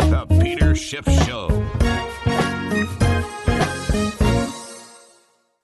The Peter Schiff Show.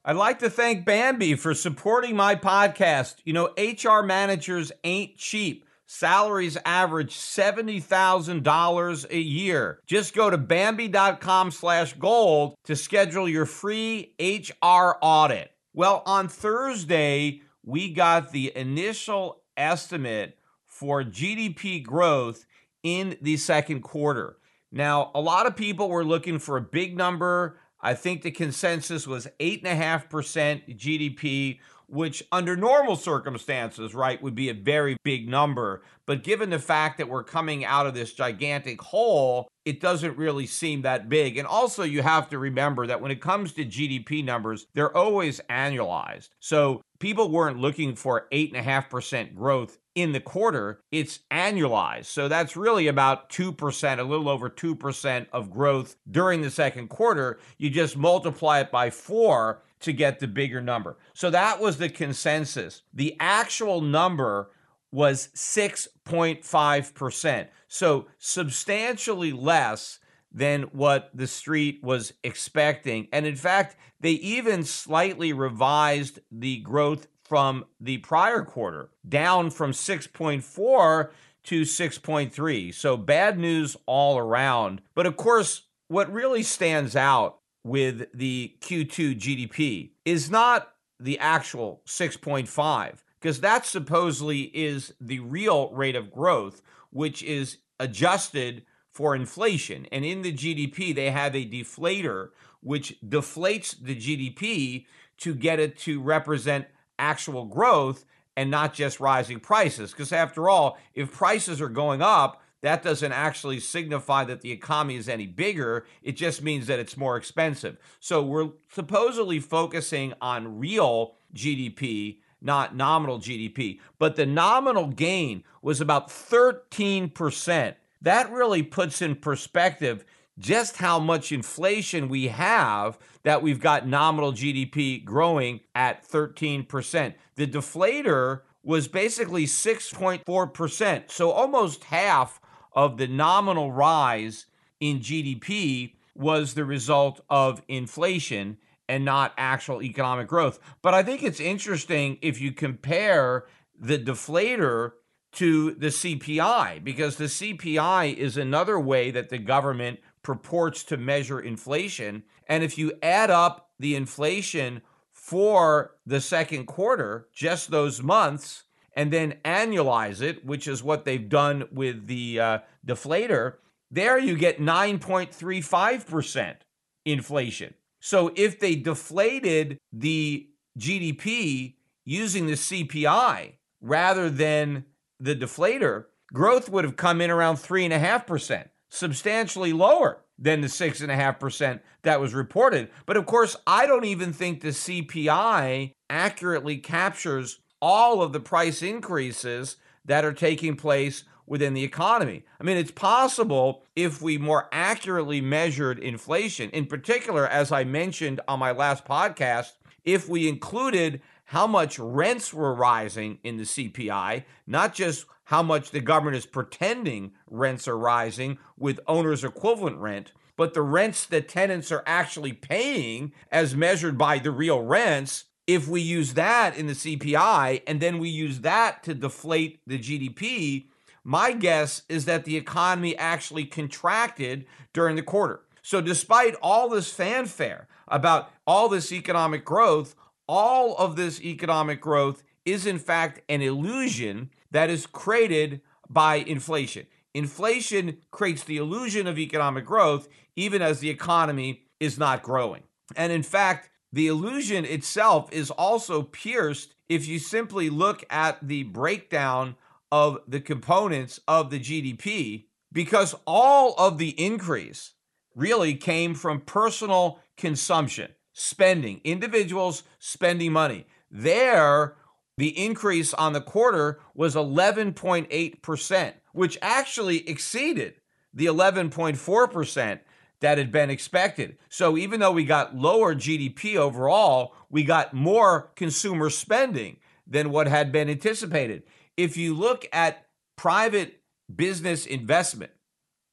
I'd like to thank Bambee for supporting my podcast. You know, HR managers ain't cheap. Salaries average $70,000 a year. Just go to Bambee.com/gold to schedule your free HR audit. Well, on Thursday, we got the initial estimate for GDP growth in the second quarter. Now, a lot of people were looking for a big number. I think the consensus was 8.5% GDP, which under normal circumstances, right, would be a very big number. But given the fact that we're coming out of this gigantic hole, it doesn't really seem that big. And also you have to remember that when it comes to GDP numbers, they're always annualized. So people weren't looking for 8.5% growth in the quarter. It's annualized. So that's really about 2%, a little over 2% of growth during the second quarter. You just multiply it by 4 to get the bigger number. So that was the consensus. The actual number was 6.5%. So substantially less than what the street was expecting. And in fact, they even slightly revised the growth from the prior quarter, down from 6.4 to 6.3. So bad news all around. But of course, what really stands out with the Q2 GDP is not the actual 6.5, because that supposedly is the real rate of growth, which is adjusted for inflation. And in the GDP, they have a deflator, which deflates the GDP to get it to represent actual growth and not just rising prices. Because after all, if prices are going up, that doesn't actually signify that the economy is any bigger. It just means that it's more expensive. So we're supposedly focusing on real GDP, not nominal GDP. But the nominal gain was about 13%. That really puts in perspective just how much inflation we have, that we've got nominal GDP growing at 13%. The deflator was basically 6.4%, so almost half of the nominal rise in GDP was the result of inflation and not actual economic growth. But I think it's interesting if you compare the deflator to the CPI, because the CPI is another way that the government purports to measure inflation. And if you add up the inflation for the second quarter, just those months, and then annualize it, which is what they've done with the deflator, there you get 9.35% inflation. So if they deflated the GDP using the CPI rather than the deflator, growth would have come in around 3.5%, substantially lower than the 6.5% that was reported. But of course, I don't even think the CPI accurately captures all of the price increases that are taking place within the economy. I mean, it's possible if we more accurately measured inflation, in particular, as I mentioned on my last podcast, if we included how much rents were rising in the CPI, not just how much the government is pretending rents are rising with owner's equivalent rent, but the rents that tenants are actually paying as measured by the real rents. If we use that in the CPI and then we use that to deflate the GDP, my guess is that the economy actually contracted during the quarter. So despite all this fanfare about all this economic growth, all of this economic growth is, in fact, an illusion that is created by inflation. Inflation creates the illusion of economic growth, even as the economy is not growing. And in fact, the illusion itself is also pierced if you simply look at the breakdown of the components of the GDP, because all of the increase really came from personal consumption. Spending, individuals spending money. There, the increase on the quarter was 11.8%, which actually exceeded the 11.4% that had been expected. So even though we got lower GDP overall, we got more consumer spending than what had been anticipated. If you look at private business investment,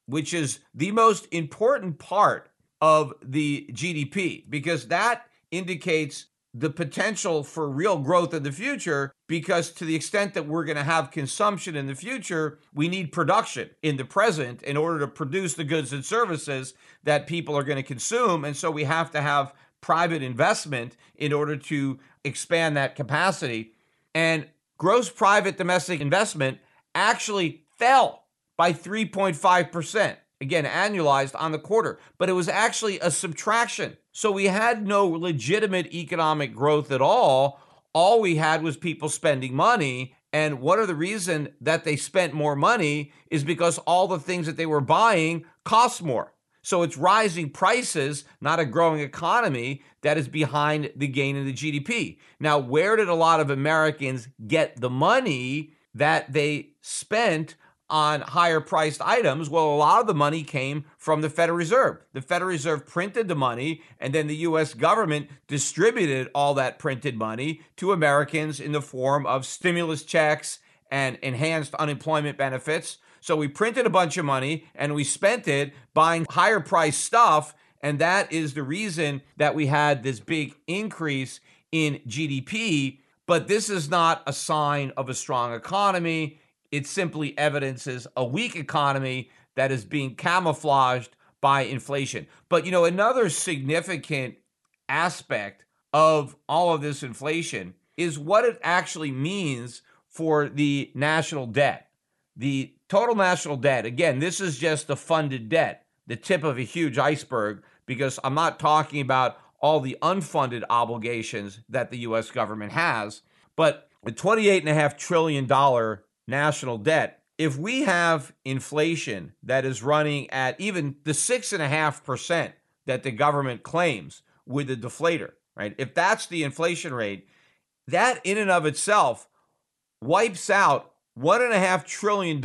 which is the most important part of the GDP, because that indicates the potential for real growth in the future, because to the extent that we're going to have consumption in the future, we need production in the present in order to produce the goods and services that people are going to consume. And so we have to have private investment in order to expand that capacity. And gross private domestic investment actually fell by 3.5%, again, annualized on the quarter, but it was actually a subtraction. So we had no legitimate economic growth at all. All we had was people spending money. And one of the reasons that they spent more money is because all the things that they were buying cost more. So it's rising prices, not a growing economy, that is behind the gain in the GDP. Now, where did a lot of Americans get the money that they spent on higher priced items? Well, a lot of the money came from the Federal Reserve. The Federal Reserve printed the money, and then the U.S. government distributed all that printed money to Americans in the form of stimulus checks and enhanced unemployment benefits. So we printed a bunch of money and we spent it buying higher priced stuff. And that is the reason that we had this big increase in GDP. But this is not a sign of a strong economy. It simply evidences a weak economy that is being camouflaged by inflation. But, you know, another significant aspect of all of this inflation is what it actually means for the national debt. The total national debt, again, this is just the funded debt, the tip of a huge iceberg, because I'm not talking about all the unfunded obligations that the U.S. government has, but the $28.5 trillion national debt, if we have inflation that is running at even the 6.5% that the government claims with the deflator, right? If that's the inflation rate, that in and of itself wipes out $1.5 trillion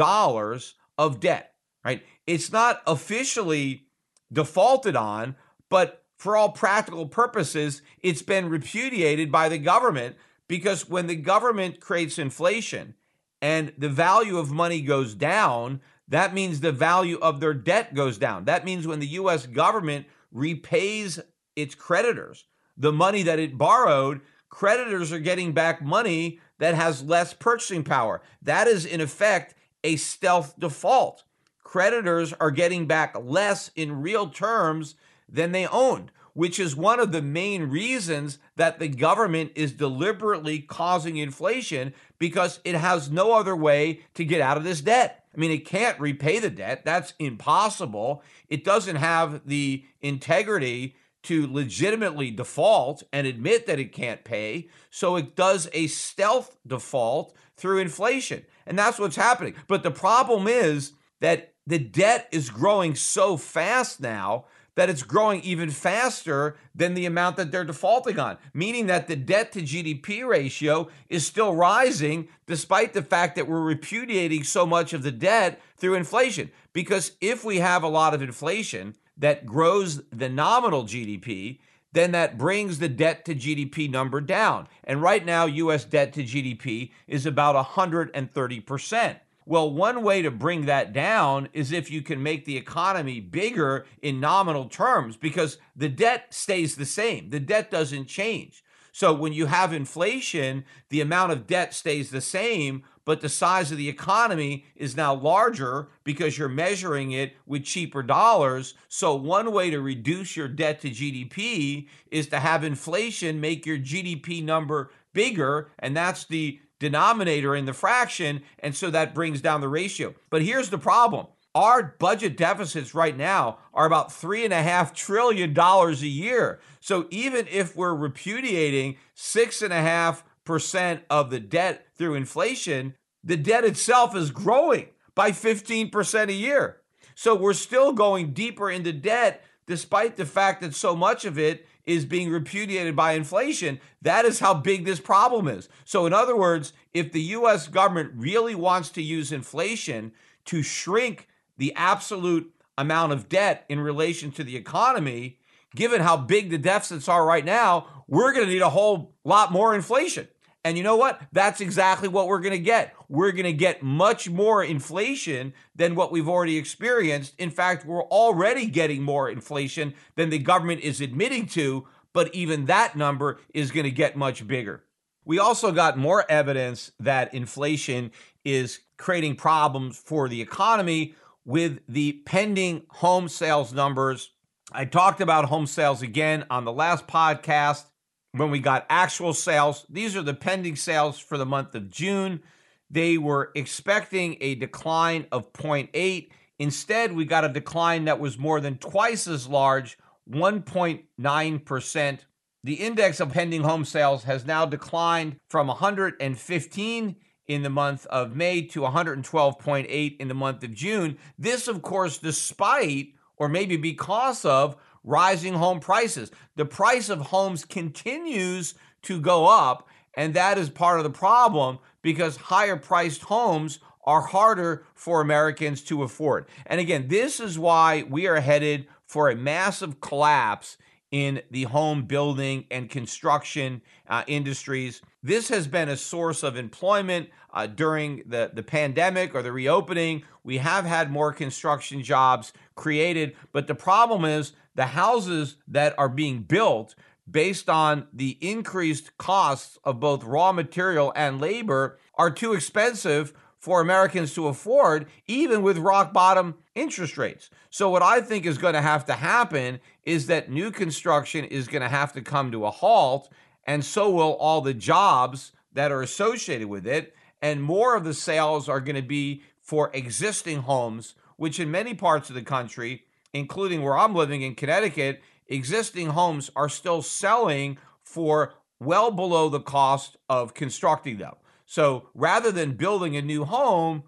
of debt, right? It's not officially defaulted on, but for all practical purposes, it's been repudiated by the government, because when the government creates inflation and the value of money goes down, that means the value of their debt goes down. That means when the U.S. government repays its creditors the money that it borrowed, creditors are getting back money that has less purchasing power. That is, in effect, a stealth default. Creditors are getting back less in real terms than they owned, which is one of the main reasons that the government is deliberately causing inflation, because it has no other way to get out of this debt. I mean, it can't repay the debt. That's impossible. It doesn't have the integrity to legitimately default and admit that it can't pay. So it does a stealth default through inflation. And that's what's happening. But the problem is that the debt is growing so fast now that it's growing even faster than the amount that they're defaulting on, meaning that the debt to GDP ratio is still rising despite the fact that we're repudiating so much of the debt through inflation. Because if we have a lot of inflation that grows the nominal GDP, then that brings the debt to GDP number down. And right now, U.S. debt to GDP is about 130%. Well, one way to bring that down is if you can make the economy bigger in nominal terms, because the debt stays the same. The debt doesn't change. So when you have inflation, the amount of debt stays the same, but the size of the economy is now larger because you're measuring it with cheaper dollars. So one way to reduce your debt to GDP is to have inflation make your GDP number bigger, and that's the denominator in the fraction, and so that brings down the ratio. But here's the problem. Our budget deficits right now are about $3.5 trillion a year. So even if we're repudiating 6.5% of the debt through inflation, the debt itself is growing by 15% a year. So we're still going deeper into debt despite the fact that so much of it is being repudiated by inflation. That is how big this problem is. So in other words, if the U.S. government really wants to use inflation to shrink the absolute amount of debt in relation to the economy, given how big the deficits are right now, we're going to need a whole lot more inflation. And you know what? That's exactly what we're going to get. We're going to get much more inflation than what we've already experienced. In fact, we're already getting more inflation than the government is admitting to, but even that number is going to get much bigger. We also got more evidence that inflation is creating problems for the economy with the pending home sales numbers. I talked about home sales again on the last podcast. When we got actual sales, these are the pending sales for the month of June. They were expecting a decline of 0.8. Instead, we got a decline that was more than twice as large, 1.9%. The index of pending home sales has now declined from 115 in the month of May to 112.8 in the month of June. This, of course, despite or maybe because of rising home prices. The price of homes continues to go up, and that is part of the problem because higher priced homes are harder for Americans to afford. And again, this is why we are headed for a massive collapse in the home building and construction industries. This has been a source of employment during the pandemic or the reopening. We have had more construction jobs created, but the problem is the houses that are being built based on the increased costs of both raw material and labor are too expensive for Americans to afford, even with rock bottom interest rates. So what I think is going to have to happen is that new construction is going to have to come to a halt, and so will all the jobs that are associated with it. And more of the sales are going to be for existing homes, which in many parts of the country, including where I'm living in Connecticut, existing homes are still selling for well below the cost of constructing them. So rather than building a new home,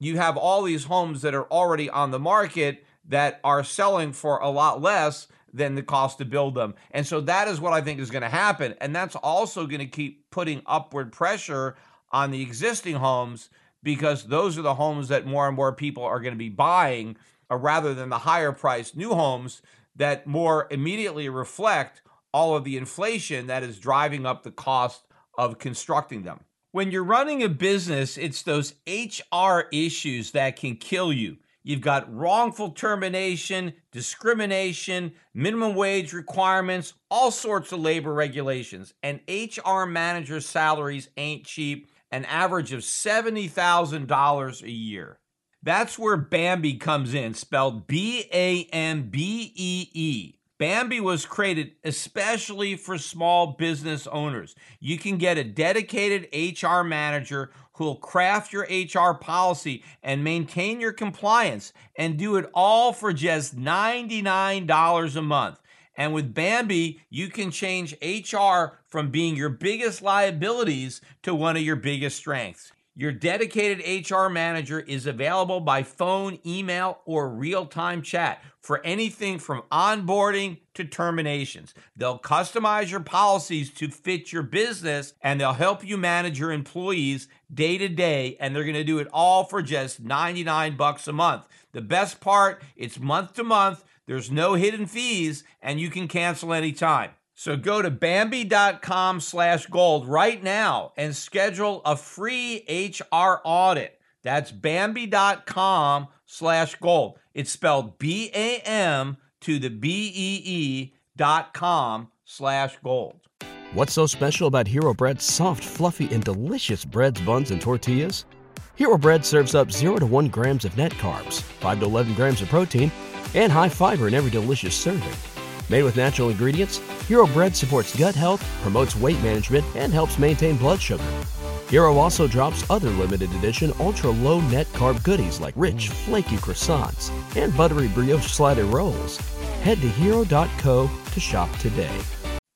you have all these homes that are already on the market that are selling for a lot less than the cost to build them. And so that is what I think is going to happen. And that's also going to keep putting upward pressure on the existing homes because those are the homes that more and more people are going to be buying rather than the higher priced new homes that more immediately reflect all of the inflation that is driving up the cost of constructing them. When you're running a business, it's those HR issues that can kill you. You've got wrongful termination, discrimination, minimum wage requirements, all sorts of labor regulations. And HR manager salaries ain't cheap, an average of $70,000 a year. That's where Bambee comes in, spelled B-A-M-B-E-E. Bambee was created especially for small business owners. You can get a dedicated HR manager who'll craft your HR policy and maintain your compliance and do it all for just $99 a month. And with Bambee, you can change HR from being your biggest liabilities to one of your biggest strengths. Your dedicated HR manager is available by phone, email, or real-time chat for anything from onboarding to terminations. They'll customize your policies to fit your business, and they'll help you manage your employees day to day, and they're going to do it all for just $99 a month. The best part, it's month to month, there's no hidden fees, and you can cancel anytime. So go to Bambee.com/gold right now and schedule a free HR audit. That's Bambee.com/gold. It's spelled BAM.com/gold. What's so special about Hero Bread's soft, fluffy, and delicious breads, buns, and tortillas? Hero Bread serves up 0 to 1 grams of net carbs, 5 to 11 grams of protein, and high fiber in every delicious serving. Made with natural ingredients, Hero Bread supports gut health, promotes weight management, and helps maintain blood sugar. Hero also drops other limited edition ultra-low net carb goodies like rich, flaky croissants and buttery brioche slider rolls. Head to Hero.co to shop today.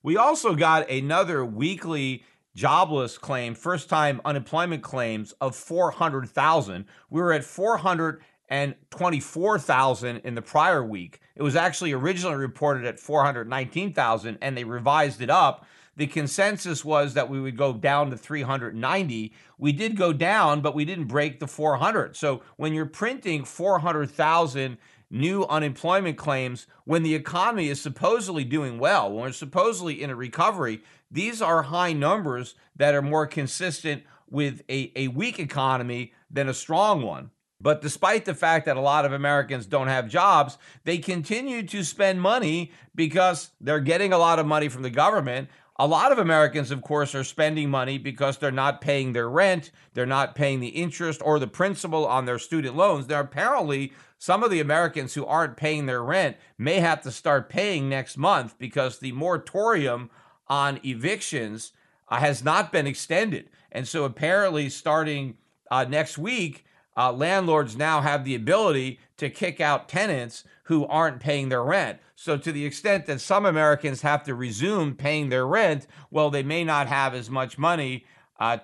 We also got another weekly jobless claim, first-time unemployment claims of 400,000. We were at 424,000 in the prior week. It was actually originally reported at 419,000, and they revised it up. The consensus was that we would go down to 390. We did go down, but we didn't break the 400. So when you're printing 400,000 new unemployment claims, when the economy is supposedly doing well, when we're supposedly in a recovery, These are high numbers that are more consistent with a weak economy than a strong one. But despite the fact that a lot of Americans don't have jobs, they continue to spend money because they're getting a lot of money from the government. A lot of Americans, of course, are spending money because they're not paying their rent, they're not paying the interest or the principal on their student loans. Now, apparently, some of the Americans who aren't paying their rent may have to start paying next month because the moratorium on evictions has not been extended. And so apparently, starting next week, landlords now have the ability to kick out tenants who aren't paying their rent. So to the extent that some Americans have to resume paying their rent, well, they may not have as much money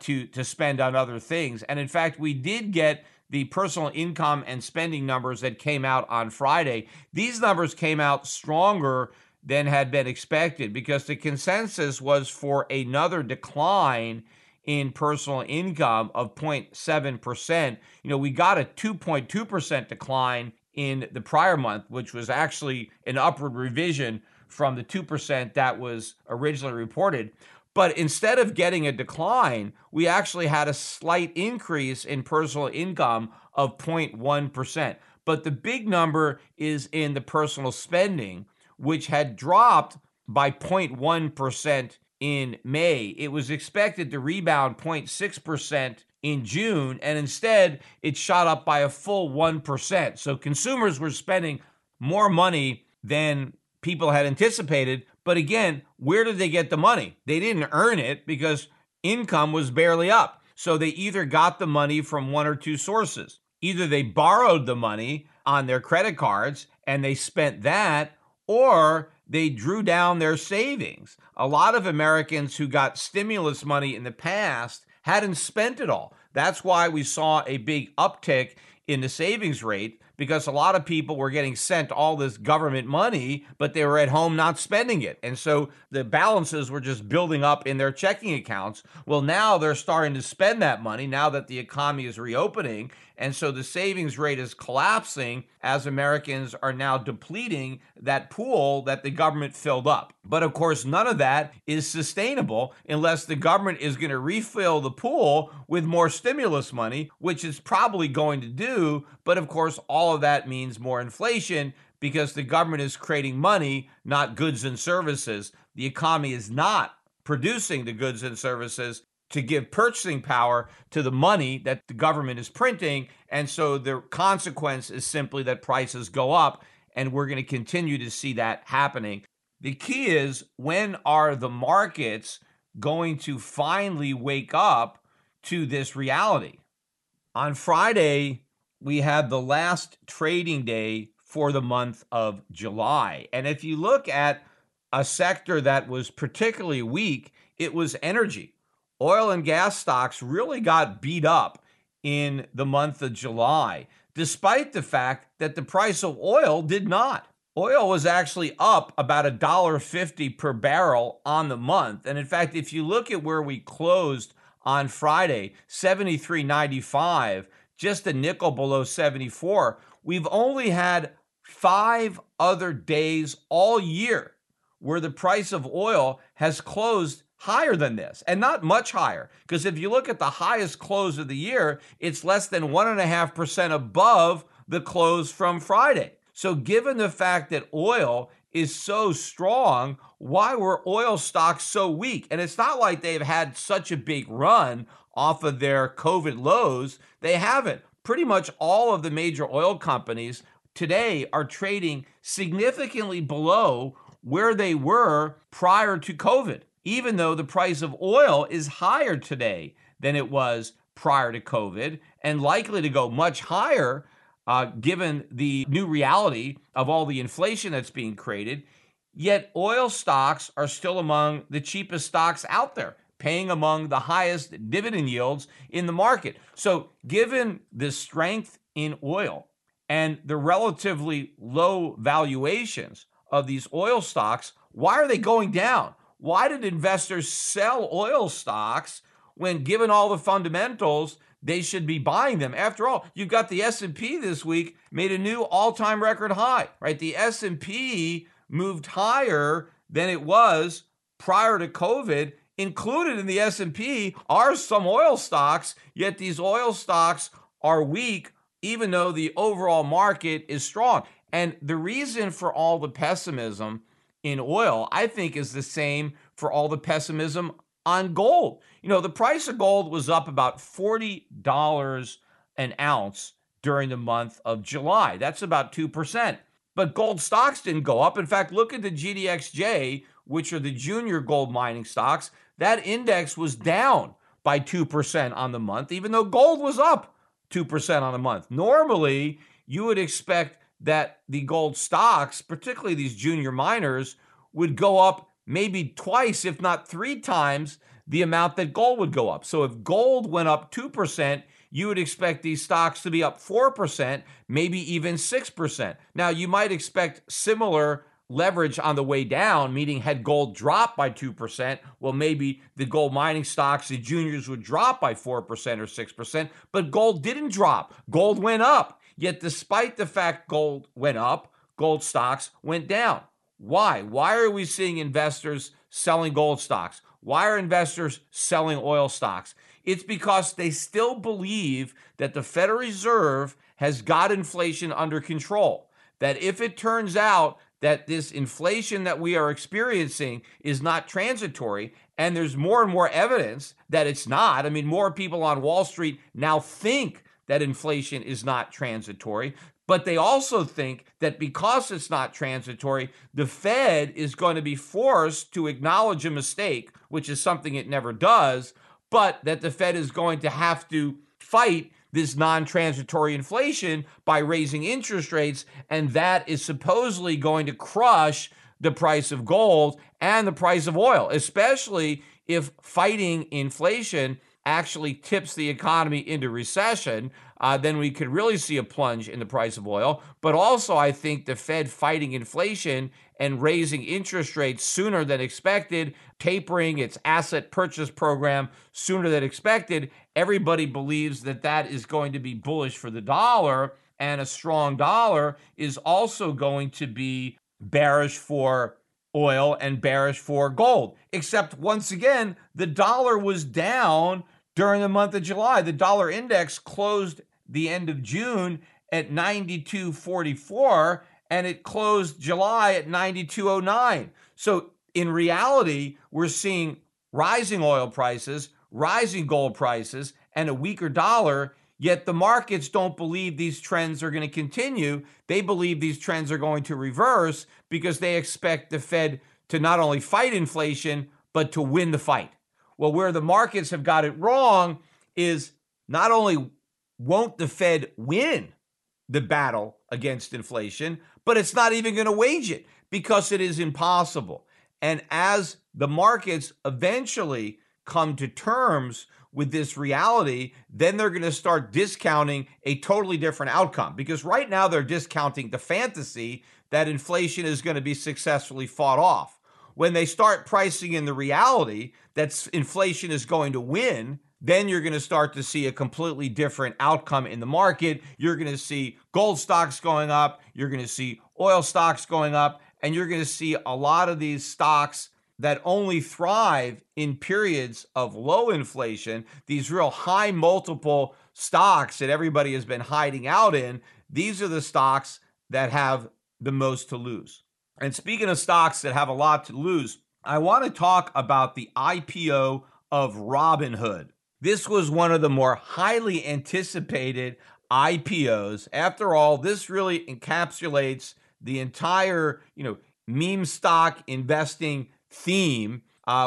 to spend on other things. And in fact, we did get the personal income and spending numbers that came out on Friday. These numbers came out stronger than had been expected because the consensus was for another decline in personal income of 0.7%. You know, we got a 2.2% decline in the prior month, which was actually an upward revision from the 2% that was originally reported. But instead of getting a decline, we actually had a slight increase in personal income of 0.1%. But the big number is in the personal spending, which had dropped by 0.1% in May. It was expected to rebound 0.6% in June, and instead it shot up by a full 1%. So consumers were spending more money than people had anticipated. But again, where did they get the money? They didn't earn it because income was barely up. So they either got the money from one or two sources. Either they borrowed the money on their credit cards and they spent that, or they drew down their savings. A lot of Americans who got stimulus money in the past hadn't spent it all. That's why we saw a big uptick in the savings rate, because a lot of people were getting sent all this government money, but they were at home not spending it. And so the balances were just building up in their checking accounts. Well, now they're starting to spend that money now that the economy is reopening. And so the savings rate is collapsing as Americans are now depleting that pool that the government filled up. But of course, none of that is sustainable unless the government is going to refill the pool with more stimulus money, which it's probably going to do. But of course, all of that means more inflation because the government is creating money, not goods and services. The economy is not producing the goods and services to give purchasing power to the money that the government is printing. And so the consequence is simply that prices go up, and we're going to continue to see that happening. The key is, when are the markets going to finally wake up to this reality? On Friday, we had the last trading day for the month of July. And if you look at a sector that was particularly weak, it was energy. Oil and gas stocks really got beat up in the month of July, despite the fact that the price of oil did not. Oil was actually up about $1.50 per barrel on the month. And in fact, if you look at where we closed on Friday, $73.95, just a nickel below $74, we've only had 5 other days all year where the price of oil has closed higher than this, and not much higher, because if you look at the highest close of the year, it's less than 1.5% above the close from Friday. So given the fact that oil is so strong, why were oil stocks so weak? And it's not like they've had such a big run off of their COVID lows. They haven't. Pretty much all of the major oil companies today are trading significantly below where they were prior to COVID, even though the price of oil is higher today than it was prior to COVID, and likely to go much higher given the new reality of all the inflation that's being created. Yet oil stocks are still among the cheapest stocks out there, paying among the highest dividend yields in the market. So given the strength in oil and the relatively low valuations of these oil stocks, why are they going down? Why did investors sell oil stocks when, given all the fundamentals, they should be buying them? After all, you've got the S&P this week made a new all-time record high, right? The S&P moved higher than it was prior to COVID, included in the S&P are some oil stocks, yet these oil stocks are weak, even though the overall market is strong. And the reason for all the pessimism in oil, I think, is the same for all the pessimism on gold. You know, the price of gold was up about $40 an ounce during the month of July. That's about 2%. But gold stocks didn't go up. In fact, look at the GDXJ, which are the junior gold mining stocks. That index was down by 2% on the month, even though gold was up 2% on the month. Normally, you would expect that the gold stocks, particularly these junior miners, would go up maybe twice, if not three times, the amount that gold would go up. So if gold went up 2%, you would expect these stocks to be up 4%, maybe even 6%. Now, you might expect similar leverage on the way down, meaning had gold dropped by 2%, well, maybe the gold mining stocks, the juniors, would drop by 4% or 6%, but gold didn't drop. Gold went up. Yet despite the fact gold went up, gold stocks went down. Why? Why are we seeing investors selling gold stocks? Why are investors selling oil stocks? It's because they still believe that the Federal Reserve has got inflation under control, that if it turns out that this inflation that we are experiencing is not transitory, and there's more and more evidence that it's not. I mean, more people on Wall Street now think that inflation is not transitory, but they also think that because it's not transitory, the Fed is going to be forced to acknowledge a mistake, which is something it never does, but that the Fed is going to have to fight this non-transitory inflation by raising interest rates, and that is supposedly going to crush the price of gold and the price of oil, especially if fighting inflation actually tips the economy into recession, then we could really see a plunge in the price of oil. But also, I think the Fed fighting inflation and raising interest rates sooner than expected, tapering its asset purchase program sooner than expected, everybody believes that that is going to be bullish for the dollar, and a strong dollar is also going to be bearish for oil and bearish for gold. Except, once again, the dollar was down during the month of July. The dollar index closed the end of June at 92.44, and it closed July at 92.09. So in reality, we're seeing rising oil prices, rising gold prices, and a weaker dollar, yet the markets don't believe these trends are going to continue. They believe these trends are going to reverse because they expect the Fed to not only fight inflation, but to win the fight. Well, where the markets have got it wrong is not only won't the Fed win the battle against inflation, but it's not even going to wage it because it is impossible. And as the markets eventually come to terms with this reality, then they're going to start discounting a totally different outcome. Because right now they're discounting the fantasy that inflation is going to be successfully fought off. When they start pricing in the reality that inflation is going to win, then you're going to start to see a completely different outcome in the market. You're going to see gold stocks going up. You're going to see oil stocks going up. And you're going to see a lot of these stocks that only thrive in periods of low inflation, these real high multiple stocks that everybody has been hiding out in. These are the stocks that have the most to lose. And speaking of stocks that have a lot to lose, I want to talk about the IPO of Robinhood. This was one of the more highly anticipated IPOs. After all, this really encapsulates the entire, meme stock investing theme,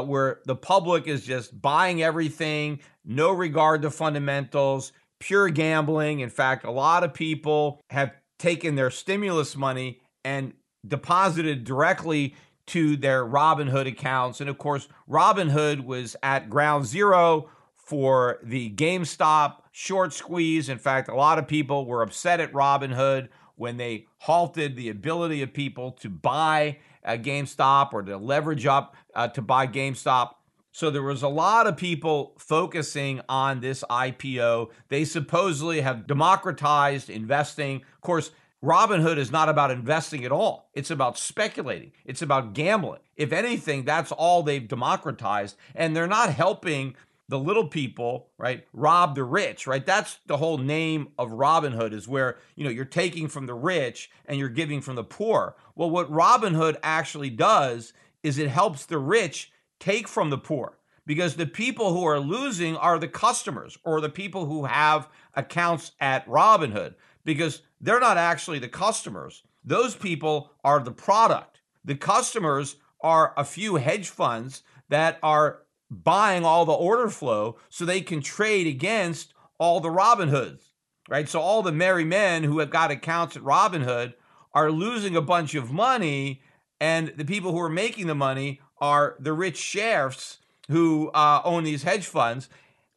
where the public is just buying everything, no regard to fundamentals, pure gambling. In fact, a lot of people have taken their stimulus money and deposited directly to their Robinhood accounts. And of course, Robinhood was at ground zero for the GameStop short squeeze. In fact, a lot of people were upset at Robinhood when they halted the ability of people to buy GameStop or to leverage up to buy GameStop. So there was a lot of people focusing on this IPO. They supposedly have democratized investing. Of course, Robinhood is not about investing at all. It's about speculating. It's about gambling. If anything, that's all they've democratized. And they're not helping the little people, right, rob the rich, right? That's the whole name of Robinhood, is where, you know, you're taking from the rich and you're giving from the poor. Well, what Robinhood actually does is it helps the rich take from the poor, because the people who are losing are the customers or the people who have accounts at Robinhood, because they're not actually the customers. Those people are the product. The customers are a few hedge funds that are buying all the order flow so they can trade against all the Robinhoods, right? So all the merry men who have got accounts at Robinhood are losing a bunch of money, and the people who are making the money are the rich sheriffs who own these hedge funds.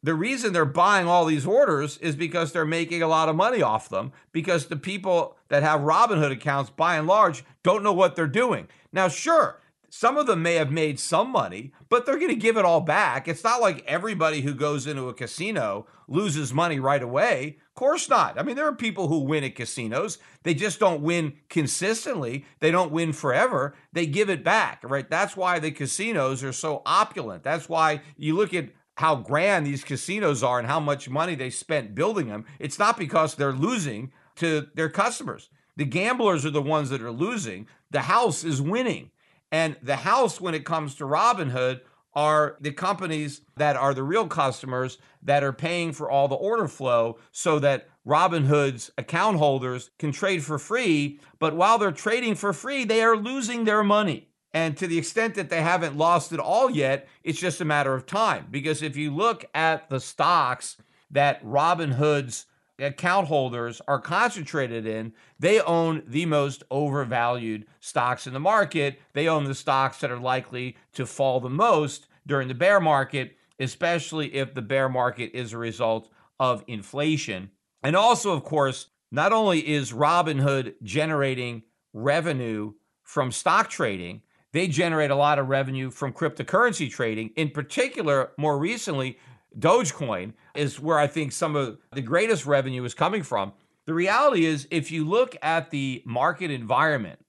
The reason they're buying all these orders is because they're making a lot of money off them, because the people that have Robinhood accounts, by and large, don't know what they're doing. Now, sure, some of them may have made some money, but they're going to give it all back. It's not like everybody who goes into a casino loses money right away. Of course not. I mean, there are people who win at casinos. They just don't win consistently. They don't win forever. They give it back, right? That's why the casinos are so opulent. That's why you look at how grand these casinos are and how much money they spent building them. It's not because they're losing to their customers. The gamblers are the ones that are losing. The house is winning. And the house, when it comes to Robinhood, are the companies that are the real customers that are paying for all the order flow so that Robinhood's account holders can trade for free. But while they're trading for free, they are losing their money. And to the extent that they haven't lost it all yet, it's just a matter of time. Because if you look at the stocks that Robinhood's account holders are concentrated in, they own the most overvalued stocks in the market. They own the stocks that are likely to fall the most during the bear market, especially if the bear market is a result of inflation. And also, of course, not only is Robinhood generating revenue from stock trading, they generate a lot of revenue from cryptocurrency trading. In particular, more recently, Dogecoin is where I think some of the greatest revenue is coming from. The reality is, if you look at the market environment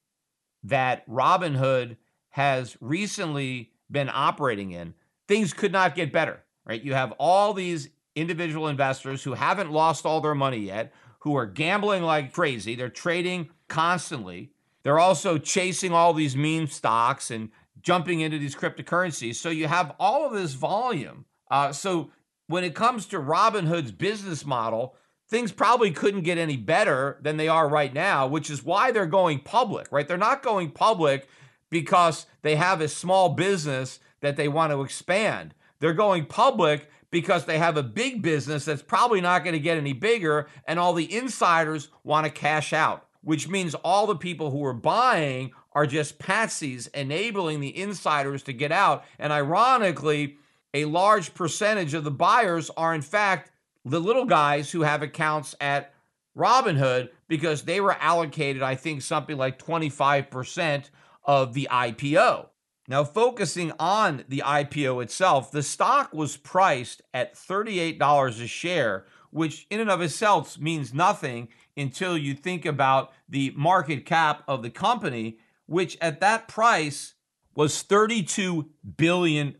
that Robinhood has recently been operating in, things could not get better, right? You have all these individual investors who haven't lost all their money yet, who are gambling like crazy. They're trading constantly. They're also chasing all these meme stocks and jumping into these cryptocurrencies. So you have all of this volume. So when it comes to Robinhood's business model, things probably couldn't get any better than they are right now, which is why they're going public, right? They're not going public because they have a small business that they want to expand. They're going public because they have a big business that's probably not going to get any bigger, and all the insiders want to cash out, which means all the people who are buying are just patsies enabling the insiders to get out. And ironically, a large percentage of the buyers are, in fact, the little guys who have accounts at Robinhood, because they were allocated, I think, something like 25% of the IPO. Now, focusing on the IPO itself, the stock was priced at $38 a share, which in and of itself means nothing until you think about the market cap of the company, which at that price was $32 billion.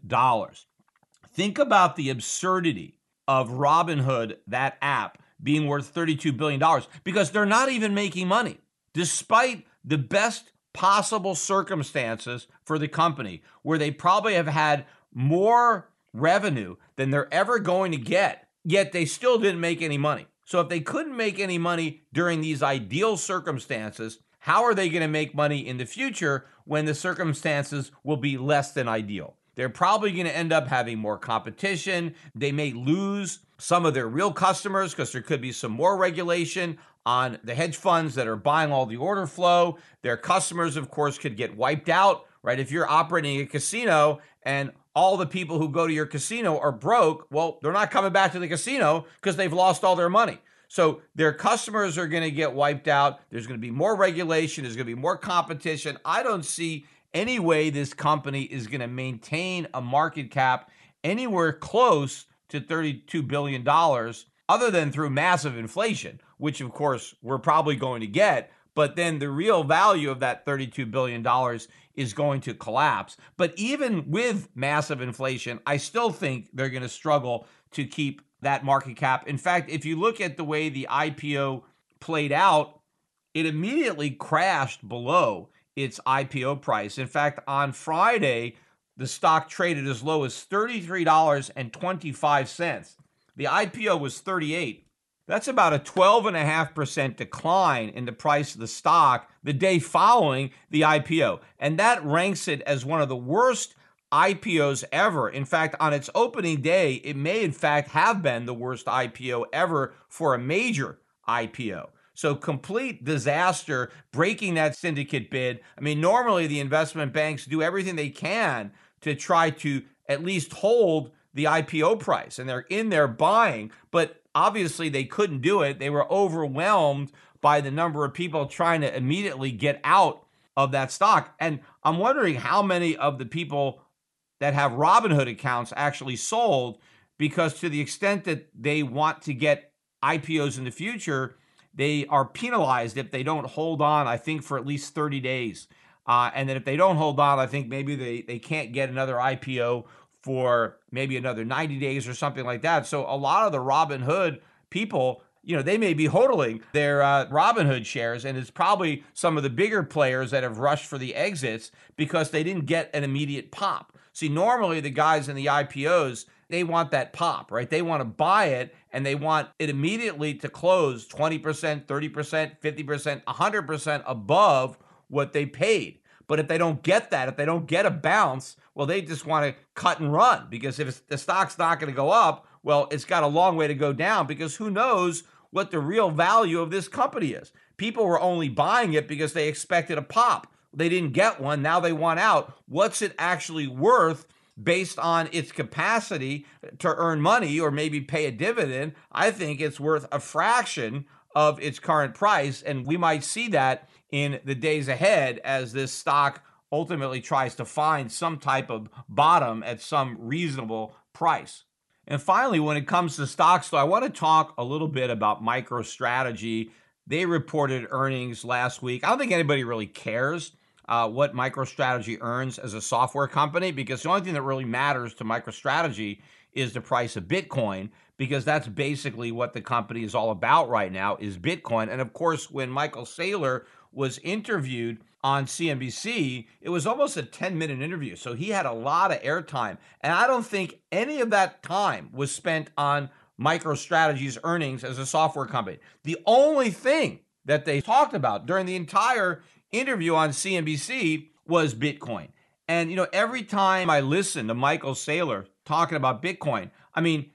Think about the absurdity of Robinhood, that app, being worth $32 billion, because they're not even making money, despite the best possible circumstances for the company, where they probably have had more revenue than they're ever going to get, yet they still didn't make any money. So if they couldn't make any money during these ideal circumstances, how are they going to make money in the future when the circumstances will be less than ideal? They're probably going to end up having more competition. They may lose some of their real customers because there could be some more regulation on the hedge funds that are buying all the order flow. Their customers, of course, could get wiped out, right? If you're operating a casino and all the people who go to your casino are broke, well, they're not coming back to the casino because they've lost all their money. So their customers are going to get wiped out. There's going to be more regulation. There's going to be more competition. I don't see any way this company is going to maintain a market cap anywhere close to $32 billion, other than through massive inflation, which, of course, we're probably going to get. but then the real value of that $32 billion is going to collapse. But even with massive inflation, I still think they're going to struggle to keep that market cap. In fact, if you look at the way the IPO played out, it immediately crashed below its IPO price. In fact, on Friday, the stock traded as low as $33.25. The IPO was $38. That's about a 12.5% decline in the price of the stock the day following the IPO. And that ranks it as one of the worst IPOs ever. In fact, on its opening day, it may in fact have been the worst IPO ever for a major IPO. So complete disaster, breaking that syndicate bid. I mean, normally the investment banks do everything they can to try to at least hold the IPO price, and they're in there buying, but obviously they couldn't do it. They were overwhelmed by the number of people trying to immediately get out of that stock. And I'm wondering how many of the people that have Robinhood accounts actually sold, because to the extent that they want to get IPOs in the future, they are penalized if they don't hold on, I think, for at least 30 days. And then if they don't hold on, I think maybe they can't get another IPO for maybe another 90 days or something like that. So a lot of the Robinhood people, you know, they may be hodling their Robinhood shares, and it's probably some of the bigger players that have rushed for the exits because they didn't get an immediate pop. See, normally the guys in the IPOs, they want that pop, right? They want to buy it, and they want it immediately to close 20%, 30%, 50%, 100% above what they paid. But if they don't get that, if they don't get a bounce, well, they just want to cut and run, because if the stock's not going to go up, well, it's got a long way to go down, because who knows what the real value of this company is. People were only buying it because they expected a pop. They didn't get one. Now they want out. What's it actually worth based on its capacity to earn money or maybe pay a dividend? I think it's worth a fraction of its current price, and we might see that in the days ahead as this stock ultimately tries to find some type of bottom at some reasonable price. And finally, when it comes to stocks, though, I want to talk a little bit about MicroStrategy. They reported earnings last week. I don't think anybody really cares what MicroStrategy earns as a software company, because the only thing that really matters to MicroStrategy is the price of Bitcoin, because that's basically what the company is all about right now, is Bitcoin. And of course, when Michael Saylor was interviewed on CNBC, it was almost a 10-minute interview. So he had a lot of airtime. And I don't think any of that time was spent on MicroStrategy's earnings as a software company. The only thing that they talked about during the entire interview on CNBC was Bitcoin. And, you know, every time I listen to Michael Saylor talking about Bitcoin, I mean,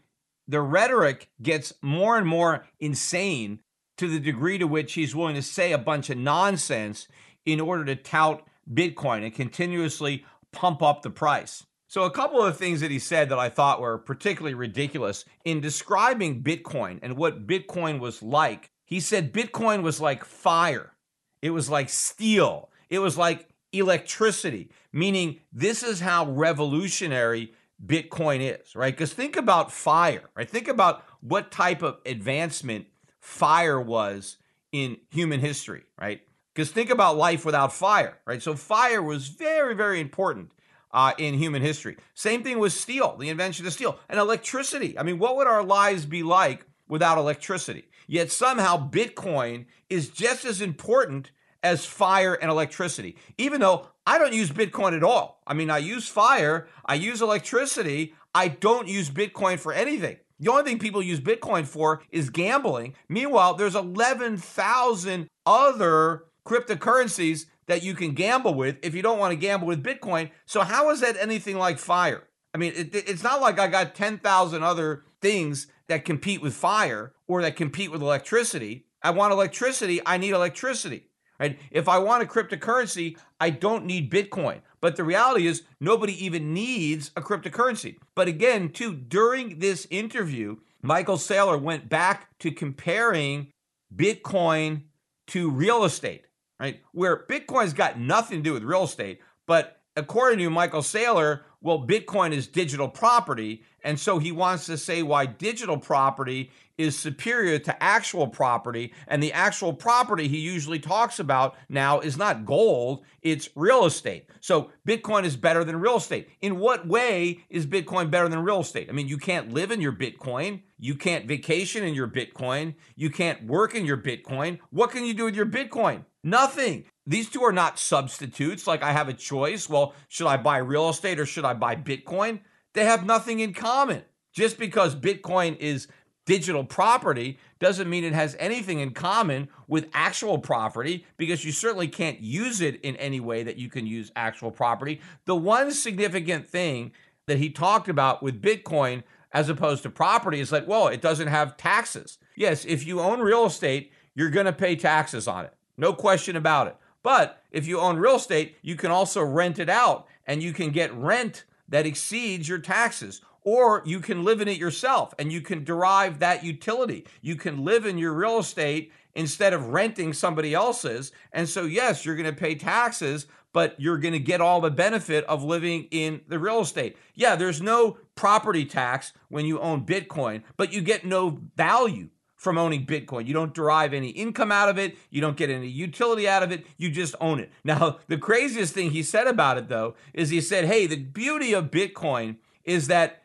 the rhetoric gets more and more insane, to the degree to which he's willing to say a bunch of nonsense in order to tout Bitcoin and continuously pump up the price. So a couple of things that he said that I thought were particularly ridiculous. In describing Bitcoin and what Bitcoin was like, he said Bitcoin was like fire. It was like steel. It was like electricity, meaning this is how revolutionary Bitcoin is, right? Because think about fire, right? Think about what type of advancement fire was in human history, right? Because think about life without fire, right? So fire was very, very important in human history. Same thing with steel, the invention of steel, and electricity. I mean, what would our lives be like without electricity? Yet somehow Bitcoin is just as important as fire and electricity, even though I don't use Bitcoin at all. I mean, I use fire, I use electricity, I don't use Bitcoin for anything. The only thing people use Bitcoin for is gambling. Meanwhile, there's 11,000 other cryptocurrencies that you can gamble with if you don't want to gamble with Bitcoin. So how is that anything like fire? I mean, it's not like I got 10,000 other things that compete with fire or that compete with electricity. I want electricity, I need electricity. Right? If I want a cryptocurrency, I don't need Bitcoin. But the reality is nobody even needs a cryptocurrency. But again, too, during this interview, Michael Saylor went back to comparing Bitcoin to real estate, right? Where Bitcoin's got nothing to do with real estate. But according to Michael Saylor, well, Bitcoin is digital property, and so he wants to say why digital property is superior to actual property, and the actual property he usually talks about now is not gold, it's real estate. So Bitcoin is better than real estate. In what way is Bitcoin better than real estate? I mean, you can't live in your Bitcoin, you can't vacation in your Bitcoin, you can't work in your Bitcoin. What can you do with your Bitcoin? Nothing. These two are not substitutes, like I have a choice. Well, should I buy real estate or should I buy Bitcoin? They have nothing in common. Just because Bitcoin is digital property doesn't mean it has anything in common with actual property, because you certainly can't use it in any way that you can use actual property. The one significant thing that he talked about with Bitcoin as opposed to property is like, well, it doesn't have taxes. Yes, if you own real estate, you're going to pay taxes on it. No question about it. But if you own real estate, you can also rent it out, and you can get rent that exceeds your taxes, or you can live in it yourself and you can derive that utility. You can live in your real estate instead of renting somebody else's. And so, yes, you're going to pay taxes, but you're going to get all the benefit of living in the real estate. Yeah, there's no property tax when you own Bitcoin, but you get no value from owning Bitcoin. You don't derive any income out of it. You don't get any utility out of it. You just own it. Now, the craziest thing he said about it, though, is he said, hey, the beauty of Bitcoin is that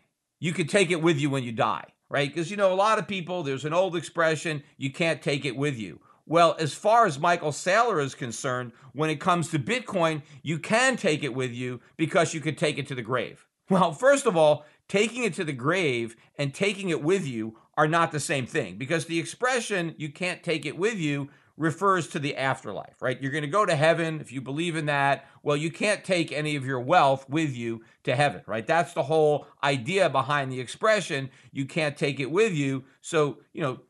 you can take it with you when you die, right? Because, you know, a lot of people, there's an old expression, you can't take it with you. Well, as far as Michael Saylor is concerned, when it comes to Bitcoin, you can take it with you because you could take it to the grave. Well, first of all, taking it to the grave and taking it with you are not the same thing, because the expression, you can't take it with you, refers to the afterlife, right? You're going to go to heaven if you believe in that. Well, you can't take any of your wealth with you to heaven, right? That's the whole idea behind the expression, you can't take it with you. So, you know,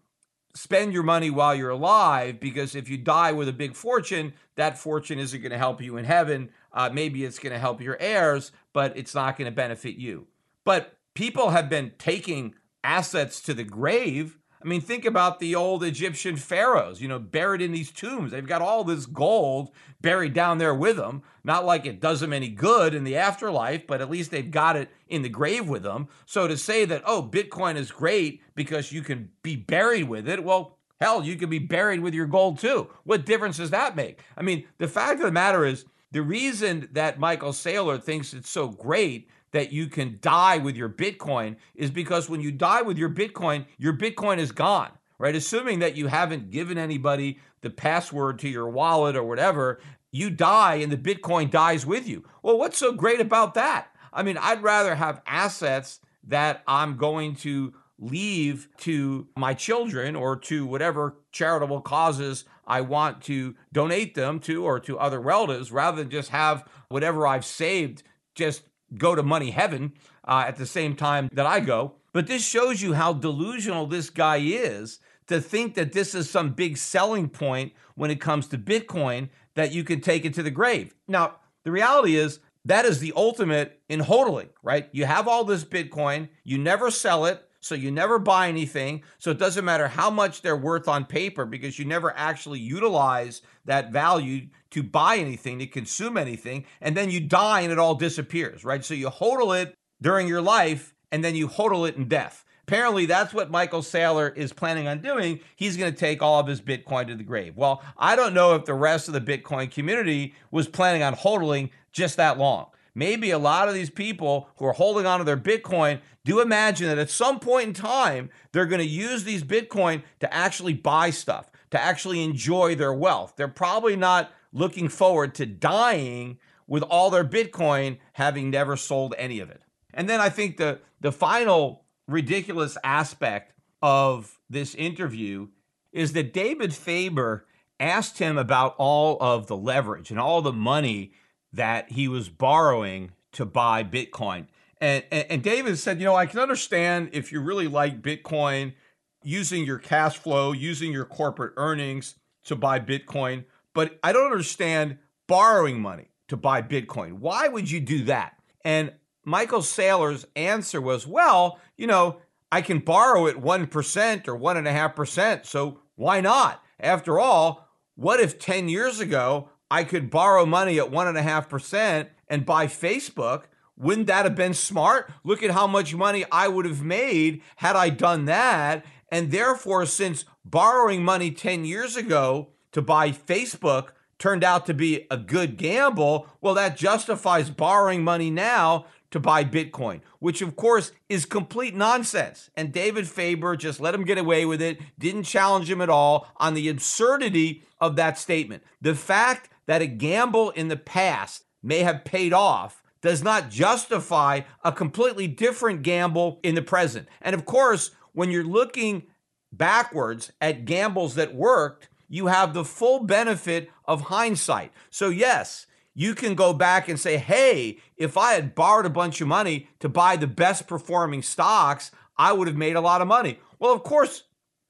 spend your money while you're alive, because if you die with a big fortune, that fortune isn't going to help you in heaven. Maybe it's going to help your heirs, but it's not going to benefit you. But people have been taking assets to the grave. I mean, think about the old Egyptian pharaohs, you know, buried in these tombs. They've got all this gold buried down there with them. Not like it does them any good in the afterlife, but at least they've got it in the grave with them. So to say that, oh, Bitcoin is great because you can be buried with it, well, hell, you can be buried with your gold too. What difference does that make? I mean, the fact of the matter is, the reason that Michael Saylor thinks it's so great that you can die with your Bitcoin is because when you die with your Bitcoin is gone, right? Assuming that you haven't given anybody the password to your wallet or whatever, you die and the Bitcoin dies with you. Well, what's so great about that? I mean, I'd rather have assets that I'm going to leave to my children or to whatever charitable causes I want to donate them to or to other relatives, rather than just have whatever I've saved just go to money heaven at the same time that I go. But this shows you how delusional this guy is to think that this is some big selling point when it comes to Bitcoin, that you can take it to the grave. Now, the reality is that is the ultimate in hodling, right? You have all this Bitcoin, you never sell it, so you never buy anything. So it doesn't matter how much they're worth on paper, because you never actually utilize that value to buy anything, to consume anything. And then you die and it all disappears, right? So you hodl it during your life and then you hodl it in death. Apparently, that's what Michael Saylor is planning on doing. He's going to take all of his Bitcoin to the grave. Well, I don't know if the rest of the Bitcoin community was planning on hodling just that long. Maybe a lot of these people who are holding onto their Bitcoin do imagine that at some point in time, they're going to use these Bitcoin to actually buy stuff, to actually enjoy their wealth. They're probably not looking forward to dying with all their Bitcoin, having never sold any of it. And then I think the final ridiculous aspect of this interview is that David Faber asked him about all of the leverage and all the money that he was borrowing to buy Bitcoin. And David said, you know, I can understand if you really like Bitcoin, using your cash flow, using your corporate earnings to buy Bitcoin, but I don't understand borrowing money to buy Bitcoin. Why would you do that? And Michael Saylor's answer was, well, you know, I can borrow at 1% or 1.5%, so why not? After all, what if 10 years ago, I could borrow money at 1.5% and buy Facebook? Wouldn't that have been smart? Look at how much money I would have made had I done that. And therefore, since borrowing money 10 years ago to buy Facebook turned out to be a good gamble, well, that justifies borrowing money now to buy Bitcoin, which of course is complete nonsense. And David Faber just let him get away with it, didn't challenge him at all on the absurdity of that statement. The fact that a gamble in the past may have paid off does not justify a completely different gamble in the present. And of course, when you're looking backwards at gambles that worked, you have the full benefit of hindsight. So yes, you can go back and say, hey, if I had borrowed a bunch of money to buy the best performing stocks, I would have made a lot of money. Well, of course,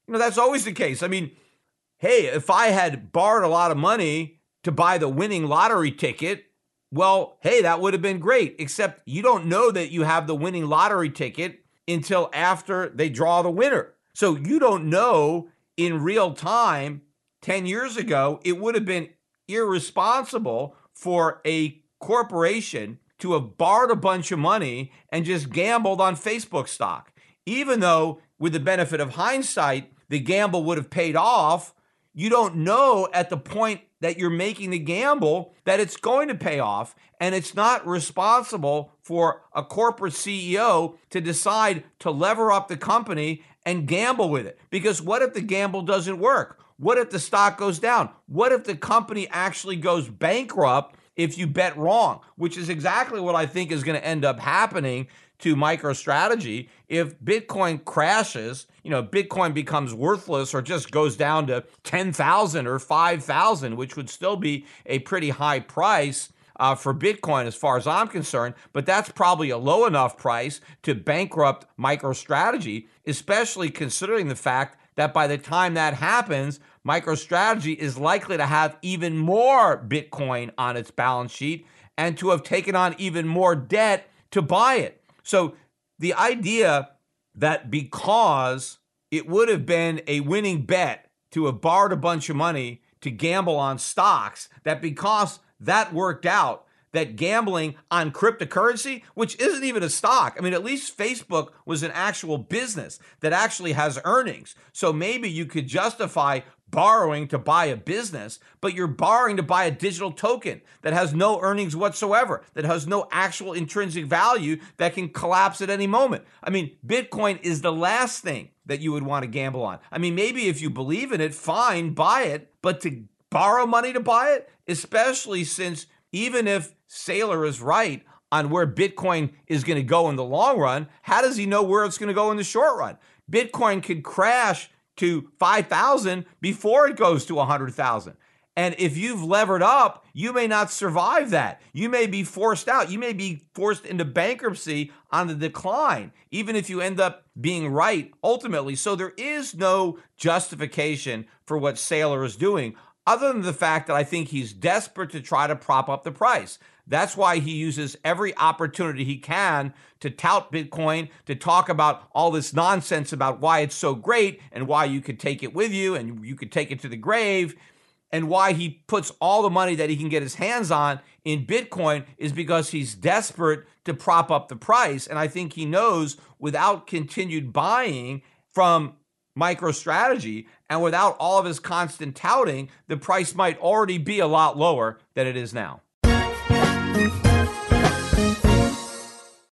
that's always the case. I mean, hey, if I had borrowed a lot of money to buy the winning lottery ticket, well, hey, that would have been great, except you don't know that you have the winning lottery ticket until after they draw the winner. So you don't know in real time, 10 years ago, it would have been irresponsible for a corporation to have borrowed a bunch of money and just gambled on Facebook stock. Even though with the benefit of hindsight, the gamble would have paid off, you don't know at the point that you're making the gamble that it's going to pay off, and it's not responsible for a corporate CEO to decide to lever up the company and gamble with it. Because what if the gamble doesn't work? What if the stock goes down? What if the company actually goes bankrupt if you bet wrong? Which is exactly what I think is going to end up happening to MicroStrategy. If Bitcoin crashes, Bitcoin becomes worthless or just goes down to 10,000 or 5,000, which would still be a pretty high price for Bitcoin as far as I'm concerned, but that's probably a low enough price to bankrupt MicroStrategy, especially considering the fact that by the time that happens, MicroStrategy is likely to have even more Bitcoin on its balance sheet and to have taken on even more debt to buy it. So the idea that because it would have been a winning bet to have borrowed a bunch of money to gamble on stocks, that because that worked out, that gambling on cryptocurrency, which isn't even a stock. I mean, at least Facebook was an actual business that actually has earnings. So maybe you could justify borrowing to buy a business, but you're borrowing to buy a digital token that has no earnings whatsoever, that has no actual intrinsic value that can collapse at any moment. I mean, Bitcoin is the last thing that you would want to gamble on. I mean, maybe if you believe in it, fine, buy it, but to borrow money to buy it, especially since even if Saylor is right on where Bitcoin is going to go in the long run, how does he know where it's going to go in the short run? Bitcoin could crash to 5,000 before it goes to 100,000. And if you've levered up, you may not survive that. You may be forced out. You may be forced into bankruptcy on the decline, even if you end up being right ultimately. So there is no justification for what Saylor is doing, other than the fact that I think he's desperate to try to prop up the price. That's why he uses every opportunity he can to tout Bitcoin, to talk about all this nonsense about why it's so great and why you could take it with you and you could take it to the grave, and why he puts all the money that he can get his hands on in Bitcoin is because he's desperate to prop up the price. And I think he knows without continued buying from MicroStrategy and without all of his constant touting, the price might already be a lot lower than it is now.